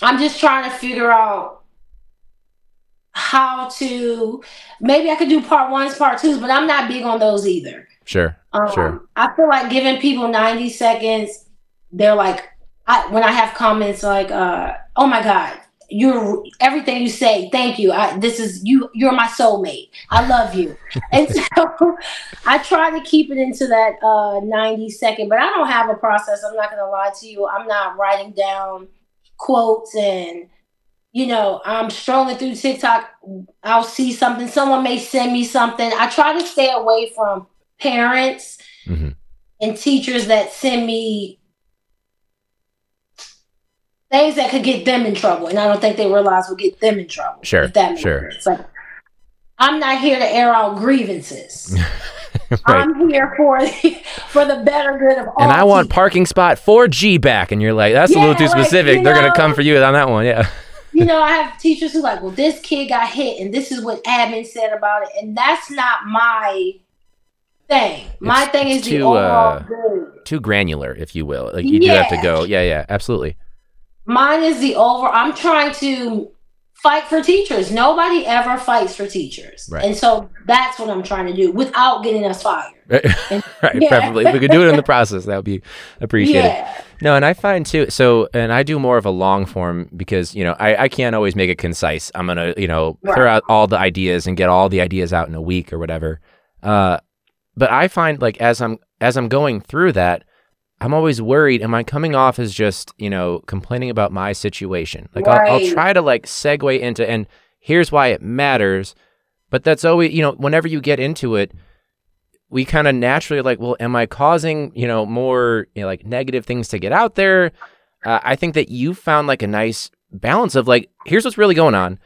I'm just trying to figure out how to, maybe I could do part ones, part twos, but I'm not big on those either. Sure, um, sure. I feel like giving people ninety seconds, they're like, I, when I have comments like, uh, oh my God, you're everything you say, thank you. I, this is, you, you're my soulmate. I love you. And so I try to keep it into that uh, ninety second, but I don't have a process. I'm not going to lie to you. I'm not writing down quotes and, you know, I'm strolling through TikTok. I'll see something. Someone may send me something. I try to stay away from parents mm-hmm. and teachers that send me things that could get them in trouble. And I don't think they realize will get them in trouble. Sure. If that makes sure. sense. Like, I'm not here to air out grievances. Right. I'm here for the, for the better good of all. And I teachers. Want parking spot four G back. And you're like, that's yeah, a little too like, specific. They're going to come for you on that one. Yeah. You know, I have teachers who like, well, this kid got hit and this is what admin said about it. And that's not my thing. My it's, thing is too, the overall uh, good. Too granular, if you will. Like you yeah. do have to go. Yeah, yeah, absolutely. Mine is the over. I'm trying to fight for teachers. Nobody ever fights for teachers. Right. And so that's what I'm trying to do without getting us fired. Right, and, right yeah. preferably. If we could do it in the process, that would be appreciated. Yeah. No, and I find too, so, and I do more of a long form because, you know, I, I can't always make it concise. I'm going to, you know, right. throw out all the ideas and get all the ideas out in a week or whatever. Uh, but I find like, as I'm, as I'm going through that, I'm always worried, am I coming off as just, you know, complaining about my situation? Like, right. I'll, I'll try to like segue into, and here's why it matters. But that's always, you know, whenever you get into it, we kind of naturally like, well, am I causing, you know, more, you know, like negative things to get out there? Uh, I think that you found like a nice balance of like, here's what's really going on.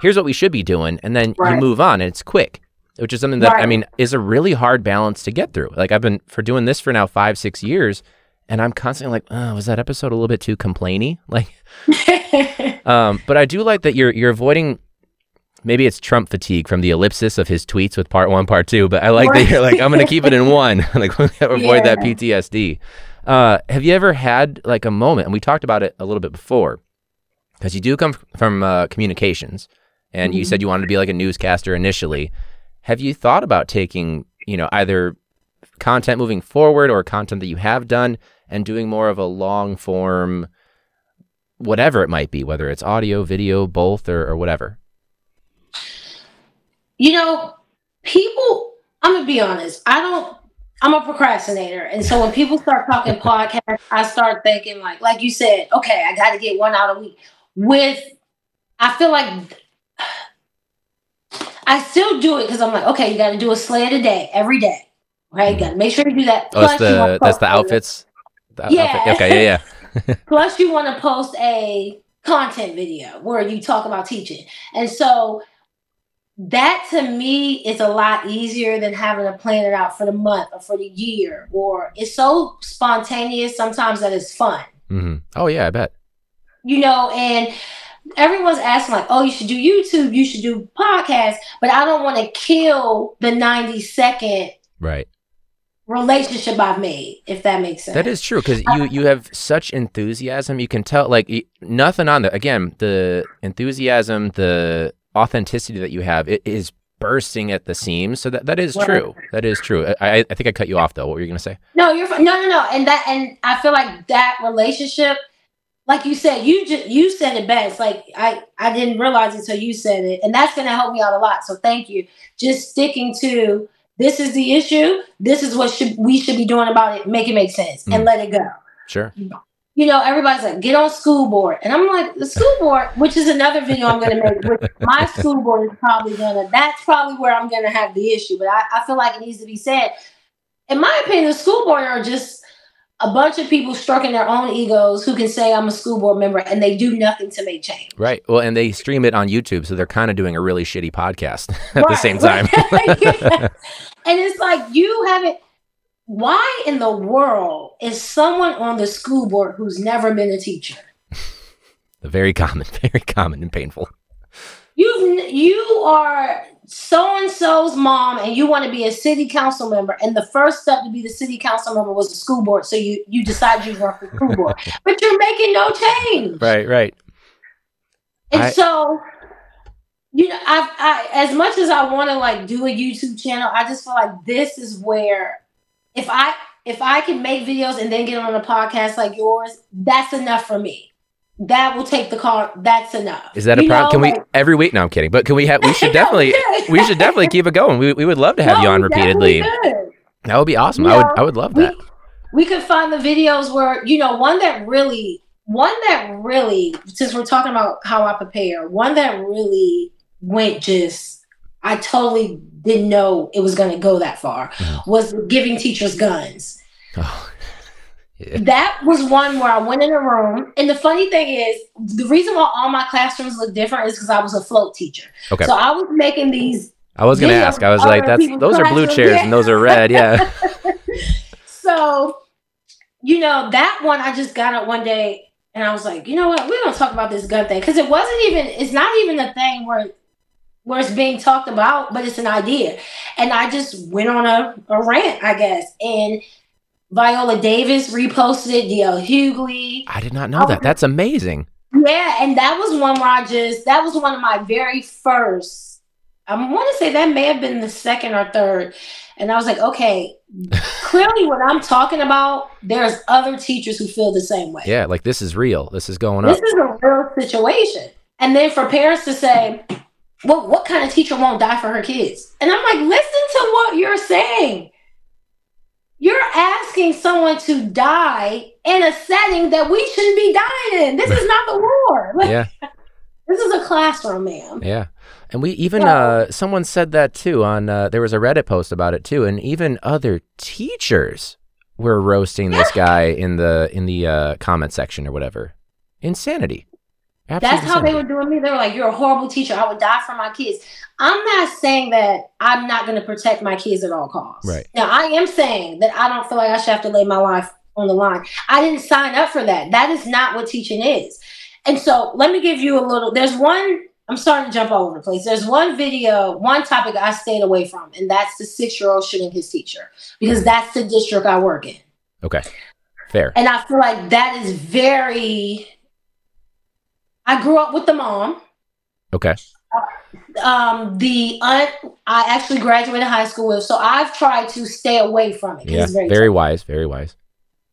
Here's what we should be doing. And then right. you move on and it's quick, which is something that, right. I mean, is a really hard balance to get through. Like I've been for doing this for now five, six years. And I'm constantly like, oh, was that episode a little bit too complainy? Like, um, but I do like that you're, you're avoiding, maybe it's Trump fatigue from the ellipsis of his tweets with part one, part two, but I like that you're like, I'm going to keep it in one, like avoid yeah. that P T S D. Uh, have you ever had like a moment, and we talked about it a little bit before, because you do come f- from uh, communications, and mm-hmm. you said you wanted to be like a newscaster initially. Have you thought about taking, you know, either content moving forward or content that you have done and doing more of a long form, whatever it might be, whether it's audio, video, both, or, or whatever? You know, people, I'm going to be honest, I don't, I'm a procrastinator. And so when people start talking podcasts, I start thinking like, like you said, okay, I got to get one out a week with, I feel like I still do it because I'm like, okay, you got to do a sled a day, every day, right? You got to make sure you do that. Oh, that's the, that's the outfits? The yeah. Outfit. Okay, yeah, yeah. Plus you want to post a content video where you talk about teaching. And so that to me is a lot easier than having to plan it out for the month or for the year, or it's so spontaneous sometimes that it's fun. Mm-hmm. Oh yeah, I bet. You know, and everyone's asking like, oh, you should do YouTube, you should do podcasts, but I don't want to kill the ninety second right. relationship I've made, if that makes sense. That is true, because you, you have such enthusiasm. You can tell like nothing on the, again, the enthusiasm, the authenticity that you have, it is bursting at the seams. So that, that is well, true. That is true. I, I think I cut you off though. What were you going to say? No, you're fine. No, no, no. And that, and I feel like that relationship, like you said, you just, you said it best. Like I, I didn't realize it until you said it, and that's going to help me out a lot. So thank you. Just sticking to, this is the issue. This is what should, we should be doing about it. Make it make sense and mm. let it go. Sure. You know, everybody's like, get on school board. And I'm like, the school board, which is another video I'm going to make, which my school board is probably going to, that's probably where I'm going to have the issue. But I, I feel like it needs to be said. In my opinion, the school board are just a bunch of people stroking their own egos who can say I'm a school board member and they do nothing to make change. Right. Well, and they stream it on YouTube. So they're kind of doing a really shitty podcast at right. the same time. yeah. And it's like, you haven't, why in the world is someone on the school board who's never been a teacher? Very common, very common and painful. You you are so-and-so's mom and you want to be a city council member, and the first step to be the city council member was the school board, so you, you decide you run for the school board. But you're making no change. Right, right. And I- so... You know, I, I as much as I want to like do a YouTube channel, I just feel like this is where if I if I can make videos and then get on a podcast like yours, that's enough for me. That will take the call. That's enough. Is that you a problem? Can like, we every week? No, I'm kidding. But can we have? We should definitely. we should definitely keep it going. We we would love to have no, you on repeatedly. That would be awesome. You I would know, I would love that. We, we could find the videos where you know one that really one that really since we're talking about how I prepare one that really. went just, I totally didn't know it was going to go that far, mm-hmm. was giving teachers guns. Oh. Yeah. That was one where I went in a room. And the funny thing is, the reason why all my classrooms look different is because I was a float teacher. Okay. So I was making these. I was going to ask. I was like, that's those are blue chairs yeah. and those are red. Yeah. So, you know, that one, I just got up one day and I was like, you know what? We're going to talk about this gun thing. Because it wasn't even, it's not even a thing where where it's being talked about, but it's an idea. And I just went on a, a rant, I guess. And Viola Davis reposted it, D L Hughley. I did not know oh, that. That's amazing. Yeah, and that was one where I just, that was one of my very first, I want to say that may have been the second or third. And I was like, okay, clearly what I'm talking about, there's other teachers who feel the same way. Yeah, like this is real. This is going on. This is a real situation. And then for parents to say, well, what kind of teacher won't die for her kids? And I'm like, listen to what you're saying. You're asking someone to die in a setting that we shouldn't be dying in. This is not the war. Yeah. This is a classroom, ma'am. Yeah. And we even, yeah. uh, someone said that too on, uh, there was a Reddit post about it too. And even other teachers were roasting yeah. this guy in the, in the uh, comment section or whatever. Insanity. Absolute That's insanity. How they were doing me. They were like, you're a horrible teacher. I would die for my kids. I'm not saying that I'm not going to protect my kids at all costs. Right. Now, I am saying that I don't feel like I should have to lay my life on the line. I didn't sign up for that. That is not what teaching is. And so let me give you a little, there's one, I'm starting to jump all over the place. There's one video, one topic I stayed away from, and that's the six-year-old shooting his teacher, because that's the district I work in. Okay, fair. And I feel like that is very, I grew up with the mom. Okay. Um, the aunt, I actually graduated high school with, so I've tried to stay away from it. Yeah, very, very wise, very wise.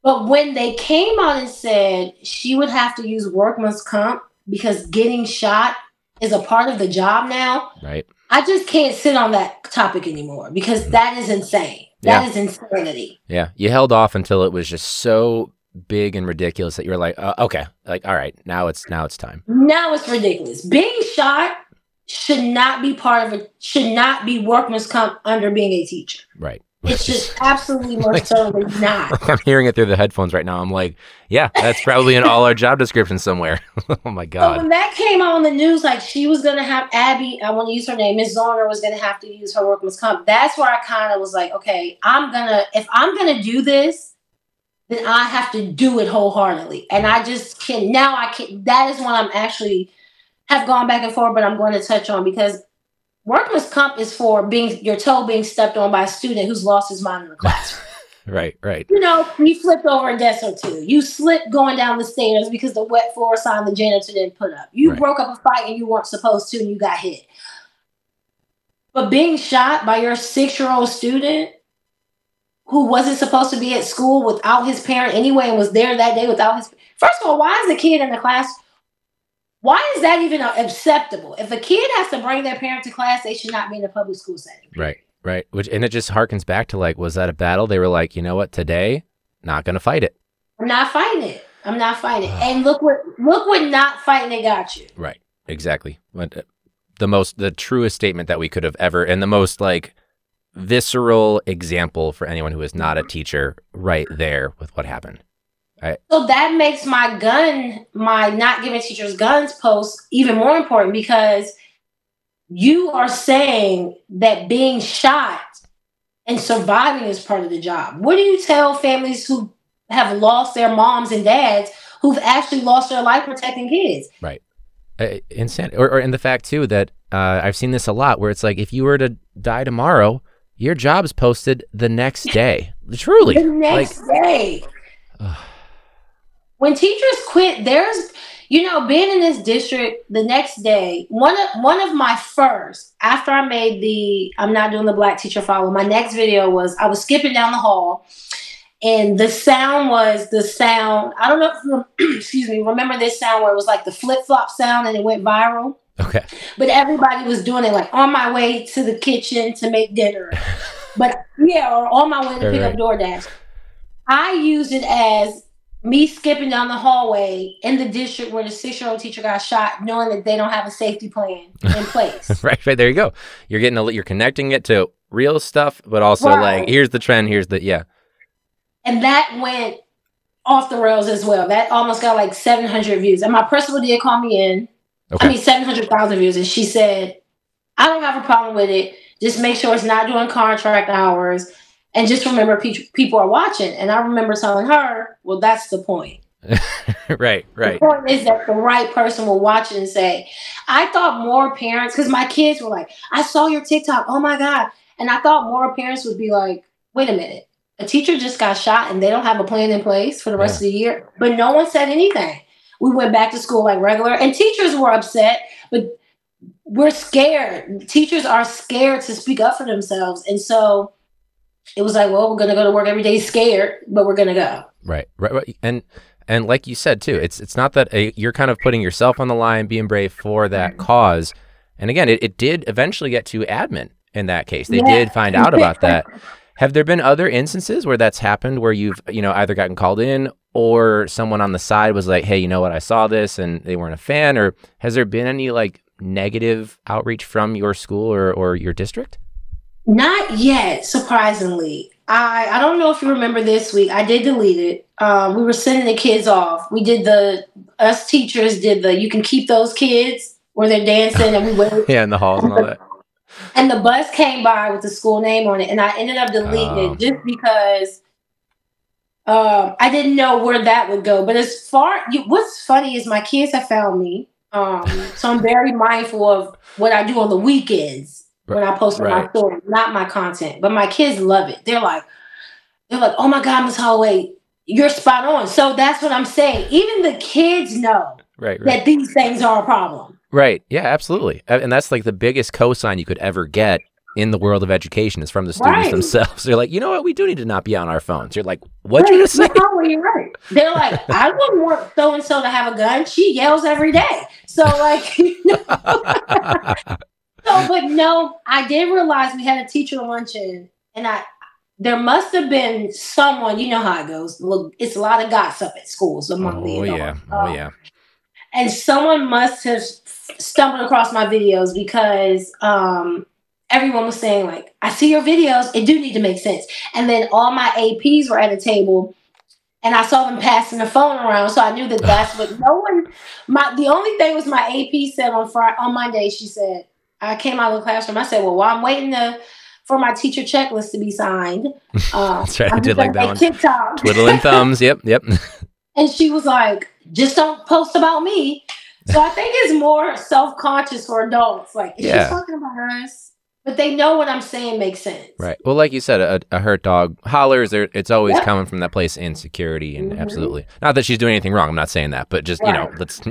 But when they came out and said she would have to use workman's comp because getting shot is a part of the job now. Right. I just can't sit on that topic anymore because mm-hmm. that is insane. That yeah. is insanity. Yeah. You held off until it was just so big and ridiculous that you were like, uh, okay, like, all right, now it's, now it's time. Now it's ridiculous. Being shot should not be part of it, should not be workman's comp under being a teacher. Right. It's just absolutely more like, certainly not. I'm hearing it through the headphones right now. I'm like, yeah, that's probably in all our job descriptions somewhere. Oh, my God. So when that came on the news, like she was going to have Abby, I want to use her name, Miz Zoyner was going to have to use her workman's comp. That's where I kind of was like, okay, I'm going to, if I'm going to do this, then I have to do it wholeheartedly. And I just can, now I can, that is when I'm actually have gone back and forth, but I'm going to touch on because workman's comp is for being your toe being stepped on by a student who's lost his mind in the classroom. Right, right. You know, you flipped over a desk or two. You slipped going down the stairs because the wet floor sign the janitor didn't put up. You right. broke up a fight and you weren't supposed to and you got hit. But being shot by your six-year-old student who wasn't supposed to be at school without his parent anyway and was there that day without his... First of all, why is the kid in the class... Why is that even acceptable? If a kid has to bring their parent to class, they should not be in a public school setting. Right, right. Which and it just harkens back to like, was that a battle? They were like, you know what, today, not going to fight it. I'm not fighting it. I'm not fighting it. And look what look what not fighting it got you. Right, exactly. The most, the truest statement that we could have ever, and the most like visceral example for anyone who is not a teacher right there with what happened. Right. So that makes my gun, my not giving teachers guns post even more important because you are saying that being shot and surviving is part of the job. What do you tell families who have lost their moms and dads who've actually lost their life protecting kids? Right. Uh, insanity. Or, or in the fact too that uh, I've seen this a lot where it's like if you were to die tomorrow, your job's posted the next day. Truly. The next like, day. Uh, When teachers quit, there's, you know, being in this district the next day, one of one of my first, after I made the, I'm not doing the black teacher follow, my next video was, I was skipping down the hall and the sound was the sound, I don't know if, excuse me, remember this sound where it was like the flip-flop sound and it went viral? Okay. But everybody was doing it like on my way to the kitchen to make dinner. But yeah, or on my way to All pick right. up DoorDash. I used it as me skipping down the hallway in the district where the six-year-old teacher got shot, knowing that they don't have a safety plan in place. Right, right. There you go. You're getting a, you're connecting it to real stuff, but also right. like here's the trend, here's the yeah. And that went off the rails as well. That almost got like seven hundred views. And my principal did call me in. Okay. I mean, seven hundred thousand views, and she said, "I don't have a problem with it. Just make sure it's not doing contract hours." And just remember, pe- people are watching. And I remember telling her, well, that's the point. Right, right. The point is that the right person will watch it and say, I thought more parents, because my kids were like, I saw your TikTok. Oh, my God. And I thought more parents would be like, wait a minute. A teacher just got shot and they don't have a plan in place for the rest yeah. of the year. But no one said anything. We went back to school like regular. And teachers were upset, but we're scared. Teachers are scared to speak up for themselves. And so... it was like, well, we're going to go to work every day scared, but we're going to go. Right, right, right. And and like you said, too, it's it's not that a, you're kind of putting yourself on the line, being brave for that cause. And again, it, it did eventually get to admin in that case. They yeah. did find out about that. Have there been other instances where that's happened, where you've, you know, either gotten called in or someone on the side was like, hey, you know what, I saw this and they weren't a fan? Or has there been any like negative outreach from your school or, or your district? Not yet, surprisingly. I, I don't know if you remember this week. I did delete it. Um, we were sending the kids off. We did the, us teachers did the, you can keep those kids where they're dancing and we went. Yeah, in the halls and all that. And the bus came by with the school name on it. And I ended up deleting oh. it just because um, I didn't know where that would go. But as far, you, what's funny is my kids have found me. Um, so I'm very mindful of what I do on the weekends. When I post right. my story, not my content, but my kids love it. They're like, they're like, oh my God, Miz Holloway, you're spot on. So that's what I'm saying. Even the kids know right, right. that these things are a problem. Right. Yeah, absolutely. And that's like the biggest cosign you could ever get in the world of education is from the students right. themselves. They're like, you know what? We do need to not be on our phones. You're like, what right. you just say? No, you're right. They're like, I wouldn't want so-and-so to have a gun. She yells every day. So like, you know. So, but no, I did realize we had a teacher luncheon, and I there must have been someone. You know how it goes. Look, it's a lot of gossip at schools among the adults. Oh yeah, oh yeah. And someone must have stumbled across my videos because um, everyone was saying like, "I see your videos. It do need to make sense." And then all my A Ps were at a table. And I saw them passing the phone around, so I knew that that's what no one. My the only thing was my A P said on Friday, on Monday. She said. I came out of the classroom. I said, well, while I'm waiting to, for my teacher checklist to be signed. Uh, That's right. I did like that one. TikTok. Twiddling thumbs. Yep. Yep. And she was like, just don't post about me. So I think it's more self-conscious for adults. Like, is yeah. she talking about us? But they know what I'm saying makes sense. Right. Well, like you said, a, a hurt dog hollers. It's always yep. coming from that place of insecurity. And mm-hmm. absolutely. Not that she's doing anything wrong. I'm not saying that. But just, right. you know, let's...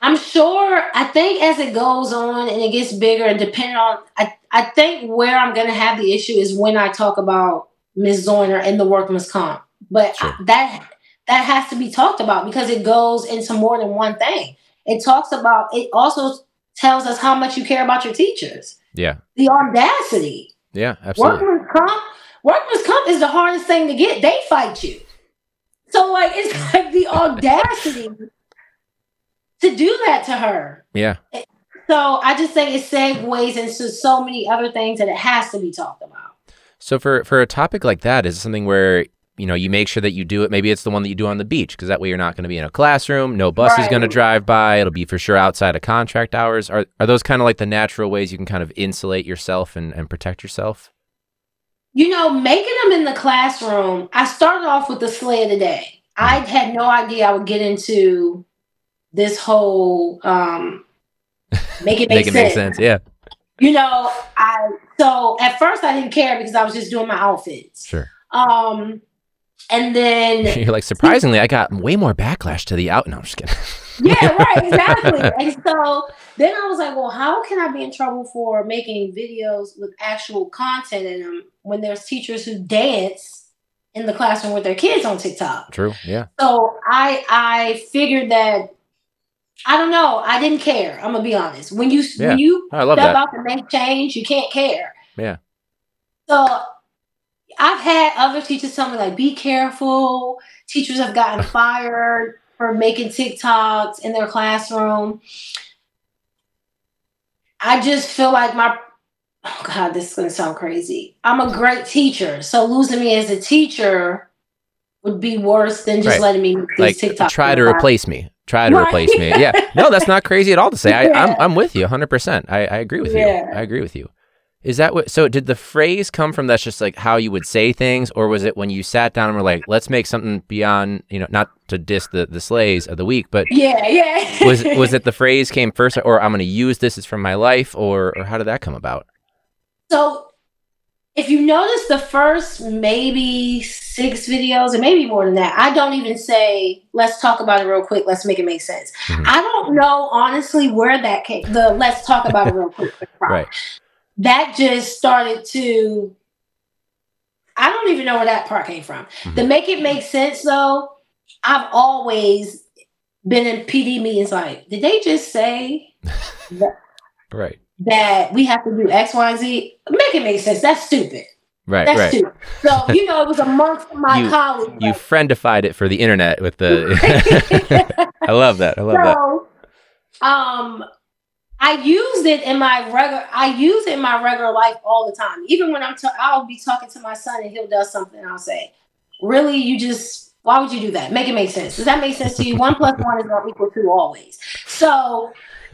I'm sure, I think as it goes on and it gets bigger and depending on, I, I think where I'm going to have the issue is when I talk about Miz Zoyner and the workman's comp. But sure. I, that that has to be talked about because it goes into more than one thing. It talks about, it also tells us how much you care about your teachers. Yeah. The audacity. Yeah, absolutely. Workman's comp, workman's comp is the hardest thing to get. They fight you. So like, it's like the audacity to do that to her. Yeah. So I just think it segues into so many other things that it has to be talked about. So for, for a topic like that, is it something where, you know, you make sure that you do it? Maybe it's the one that you do on the beach because that way you're not going to be in a classroom. No bus right. is going to drive by. It'll be for sure outside of contract hours. Are are those kind of like the natural ways you can kind of insulate yourself and, and protect yourself? You know, making them in the classroom. I started off with the sled today. I had no idea I would get into this whole um make it make, make sense. It make sense yeah you know I so at first I didn't care because I was just doing my outfits sure um and then you're like surprisingly I got way more backlash to the out no I'm just kidding yeah right exactly and so then I was like, well, how can I be in trouble for making videos with actual content in them when there's teachers who dance in the classroom with their kids on TikTok? True yeah so I I figured that I don't know. I didn't care. I'm gonna be honest. When you yeah. when you step out to make change, you can't care. Yeah. So I've had other teachers tell me like, "Be careful." Teachers have gotten fired for making TikToks in their classroom. I just feel like my oh god, this is gonna sound crazy. I'm a great teacher, so losing me as a teacher would be worse than just right. letting me make like, these TikToks. Try to replace me. Try to right. replace me. Yeah. No, that's not crazy at all to say. I, yeah. I'm I'm with you one hundred percent. I, I agree with yeah. you. I agree with you. Is that what, so did the phrase come from that's just like how you would say things, or was it when you sat down and were like, let's make something beyond, you know, not to diss the, the slays of the week, but yeah, yeah. was, was it the phrase came first or I'm going to use this is from my life or, or how did that come about? So if you notice the first maybe six videos, and maybe more than that, I don't even say, let's talk about it real quick. Let's make it make sense. Mm-hmm. I don't know, honestly, where that came, the let's talk about it real quick. Right. That just started to, I don't even know where that part came from. Mm-hmm. The make it make sense, though, I've always been in P D meetings like, did they just say that? Right. That we have to do X, Y, and Z, make it make sense. That's stupid. Right, that's right. True. So, you know, it was amongst my you, colleagues. You like, friendified it for the internet with the... I love that. I love so, that. Um, I use it in my regular... I use it in my regular life all the time. Even when I'm... Ta- I'll be talking to my son and he'll do something and I'll say, really, you just... Why would you do that? Make it make sense. Does that make sense to you? One plus one is not equal to always. So,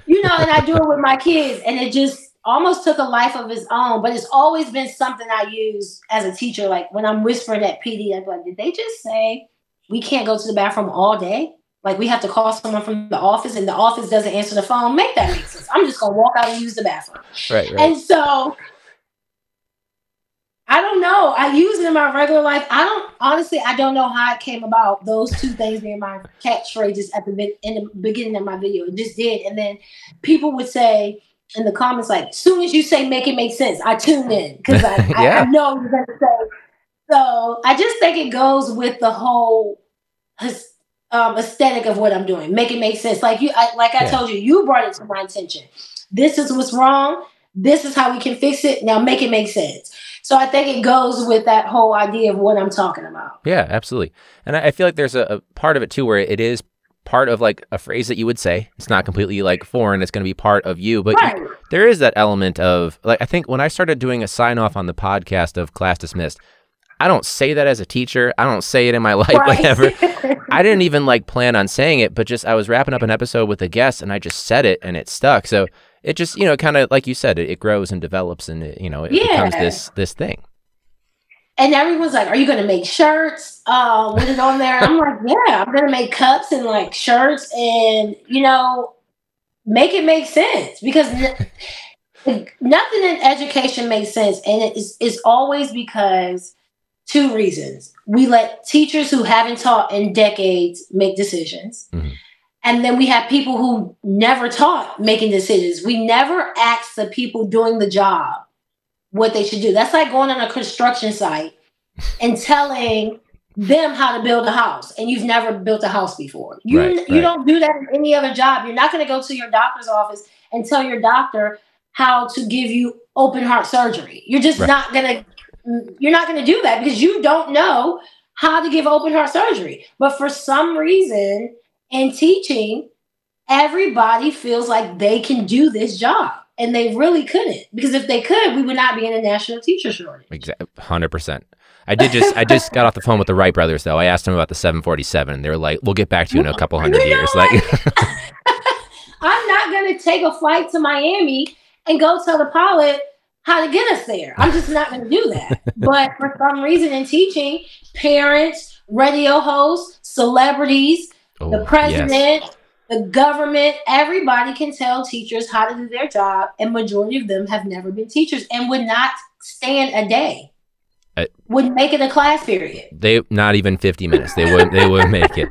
you know, and I do it with my kids and it just... almost took a life of its own, but it's always been something I use as a teacher. Like when I'm whispering at P D, I'm like, did they just say we can't go to the bathroom all day? Like we have to call someone from the office and the office doesn't answer the phone. Make that make sense. I'm just going to walk out and use the bathroom. Right, right. And so I don't know. I use it in my regular life. I don't, honestly, I don't know how it came about. Those two things being my catchphrases at the, in the beginning of my video. It just did. And then people would say, in the comments, like, as soon as you say make it make sense, I tune in because I, yeah. I, I know you're going to say. So I just think it goes with the whole um, aesthetic of what I'm doing. Make it make sense. Like you, I, like I yeah. told you, you brought it to my attention. This is what's wrong. This is how we can fix it. Now make it make sense. So I think it goes with that whole idea of what I'm talking about. Yeah, absolutely. And I, I feel like there's a, a part of it too where it is part of like a phrase that you would say. It's not completely like foreign. It's going to be part of you, but right. you, there is that element of like, I think when I started doing a sign off on the podcast of Class Dismissed, I don't say that as a teacher. I don't say it in my life, right. whatever. I didn't even like plan on saying it, but just, I was wrapping up an episode with a guest and I just said it and it stuck. So it just, you know, kind of like you said, it, it grows and develops and it, you know, it yeah. becomes this, this thing. And everyone's like, are you going to make shirts um, with it on there? I'm like, yeah, I'm going to make cups and like shirts and, you know, make it make sense because n- nothing in education makes sense. And it's, it's always because two reasons. We let teachers who haven't taught in decades make decisions. Mm-hmm. And then we have people who never taught making decisions. We never ask the people doing the job what they should do. That's like going on a construction site and telling them how to build a house. And you've never built a house before. You, right, right. you don't do that in any other job. You're not going to go to your doctor's office and tell your doctor how to give you open heart surgery. You're just right. not going to, you're not going to do that because you don't know how to give open heart surgery. But for some reason in teaching, everybody feels like they can do this job. And they really couldn't, because if they could, we would not be in a national teacher shortage. Exactly, one hundred percent. I did just I just got off the phone with the Wright brothers, though. I asked them about the seven forty-seven, and they were like, "We'll get back to you in a couple hundred you know, years." Like, I'm not going to take a flight to Miami and go tell the pilot how to get us there. I'm just not going to do that. But for some reason, in teaching, parents, radio hosts, celebrities, oh, the president. Yes. The government, everybody can tell teachers how to do their job, and majority of them have never been teachers and would not stand a day. Uh, wouldn't make it a class period. They not even fifty minutes. They wouldn't. They wouldn't make it.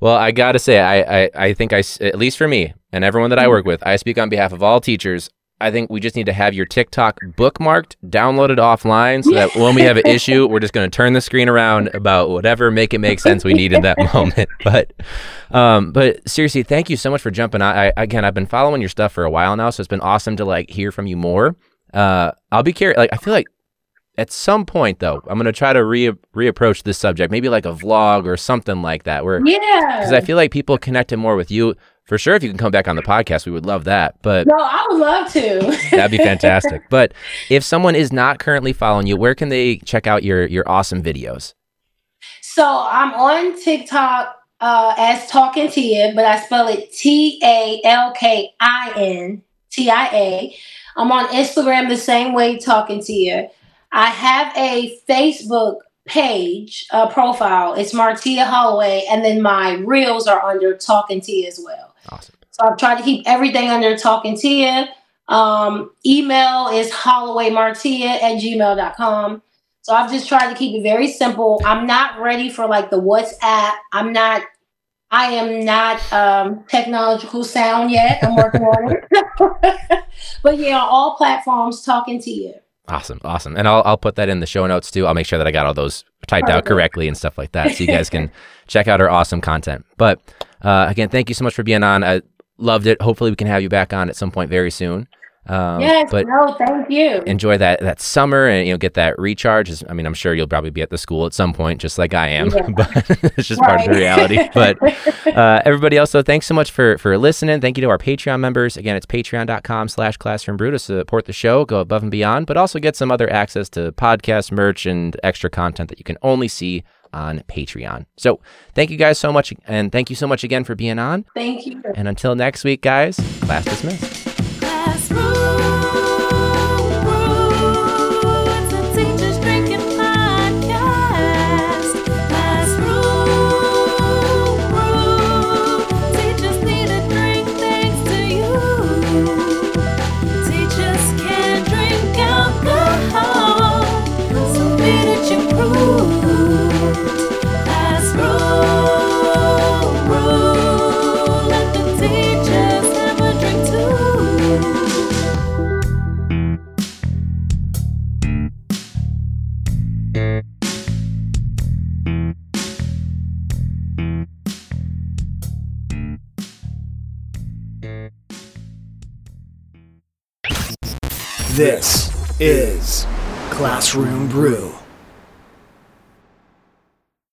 Well, I gotta say, I, I I think I at least for me and everyone that I work with, I speak on behalf of all teachers. I think we just need to have your TikTok bookmarked, downloaded offline, so that when we have an issue, we're just going to turn the screen around about whatever make it make sense we need in that moment. But um, but seriously, thank you so much for jumping on. I, again, I've been following your stuff for a while now, so it's been awesome to like hear from you more. Uh, I'll be curious. Like, I feel like at some point, though, I'm going to try to re reapproach this subject, maybe like a vlog or something like that. Where, yeah. Because I feel like people connected more with you. For sure, if you can come back on the podcast, we would love that. But no, I would love to. That'd be fantastic. But if someone is not currently following you, where can they check out your your awesome videos? So I'm on TikTok uh, as Talkin' Tia, but I spell it T A L K I N T I A. I'm on Instagram the same way, Talkin' Tia. I have a Facebook page, uh, profile. It's Martia Holloway, and then my reels are under Talkin' Tia as well. Awesome. So I've tried to keep everything under Talkin' Tia. Um, email is hollowaymartia at gmail dot com. So I've just tried to keep it very simple. I'm not ready for like the WhatsApp. I'm not, I am not um, technological sound yet. I'm working on it. But yeah, on all platforms, Talkin' Tia. Awesome. Awesome. And I'll I'll put that in the show notes too. I'll make sure that I got all those typed Perfect. Out correctly and stuff like that. So you guys can check out our awesome content. But uh, again, thank you so much for being on. I loved it. Hopefully we can have you back on at some point very soon. Um, yes, but no, thank you. Enjoy that that summer and, you know, get that recharge. I mean, I'm sure you'll probably be at the school at some point, just like I am, yeah. but it's just right. part of the reality. But uh, everybody else, so thanks so much for, for listening. Thank you to our Patreon members. Again, it's patreon.com slash classroom brew to support the show, go above and beyond, but also get some other access to podcast merch and extra content that you can only see on Patreon. So thank you guys so much. And thank you so much again for being on. Thank you. And until next week, guys, class dismissed. This is Classroom Brew.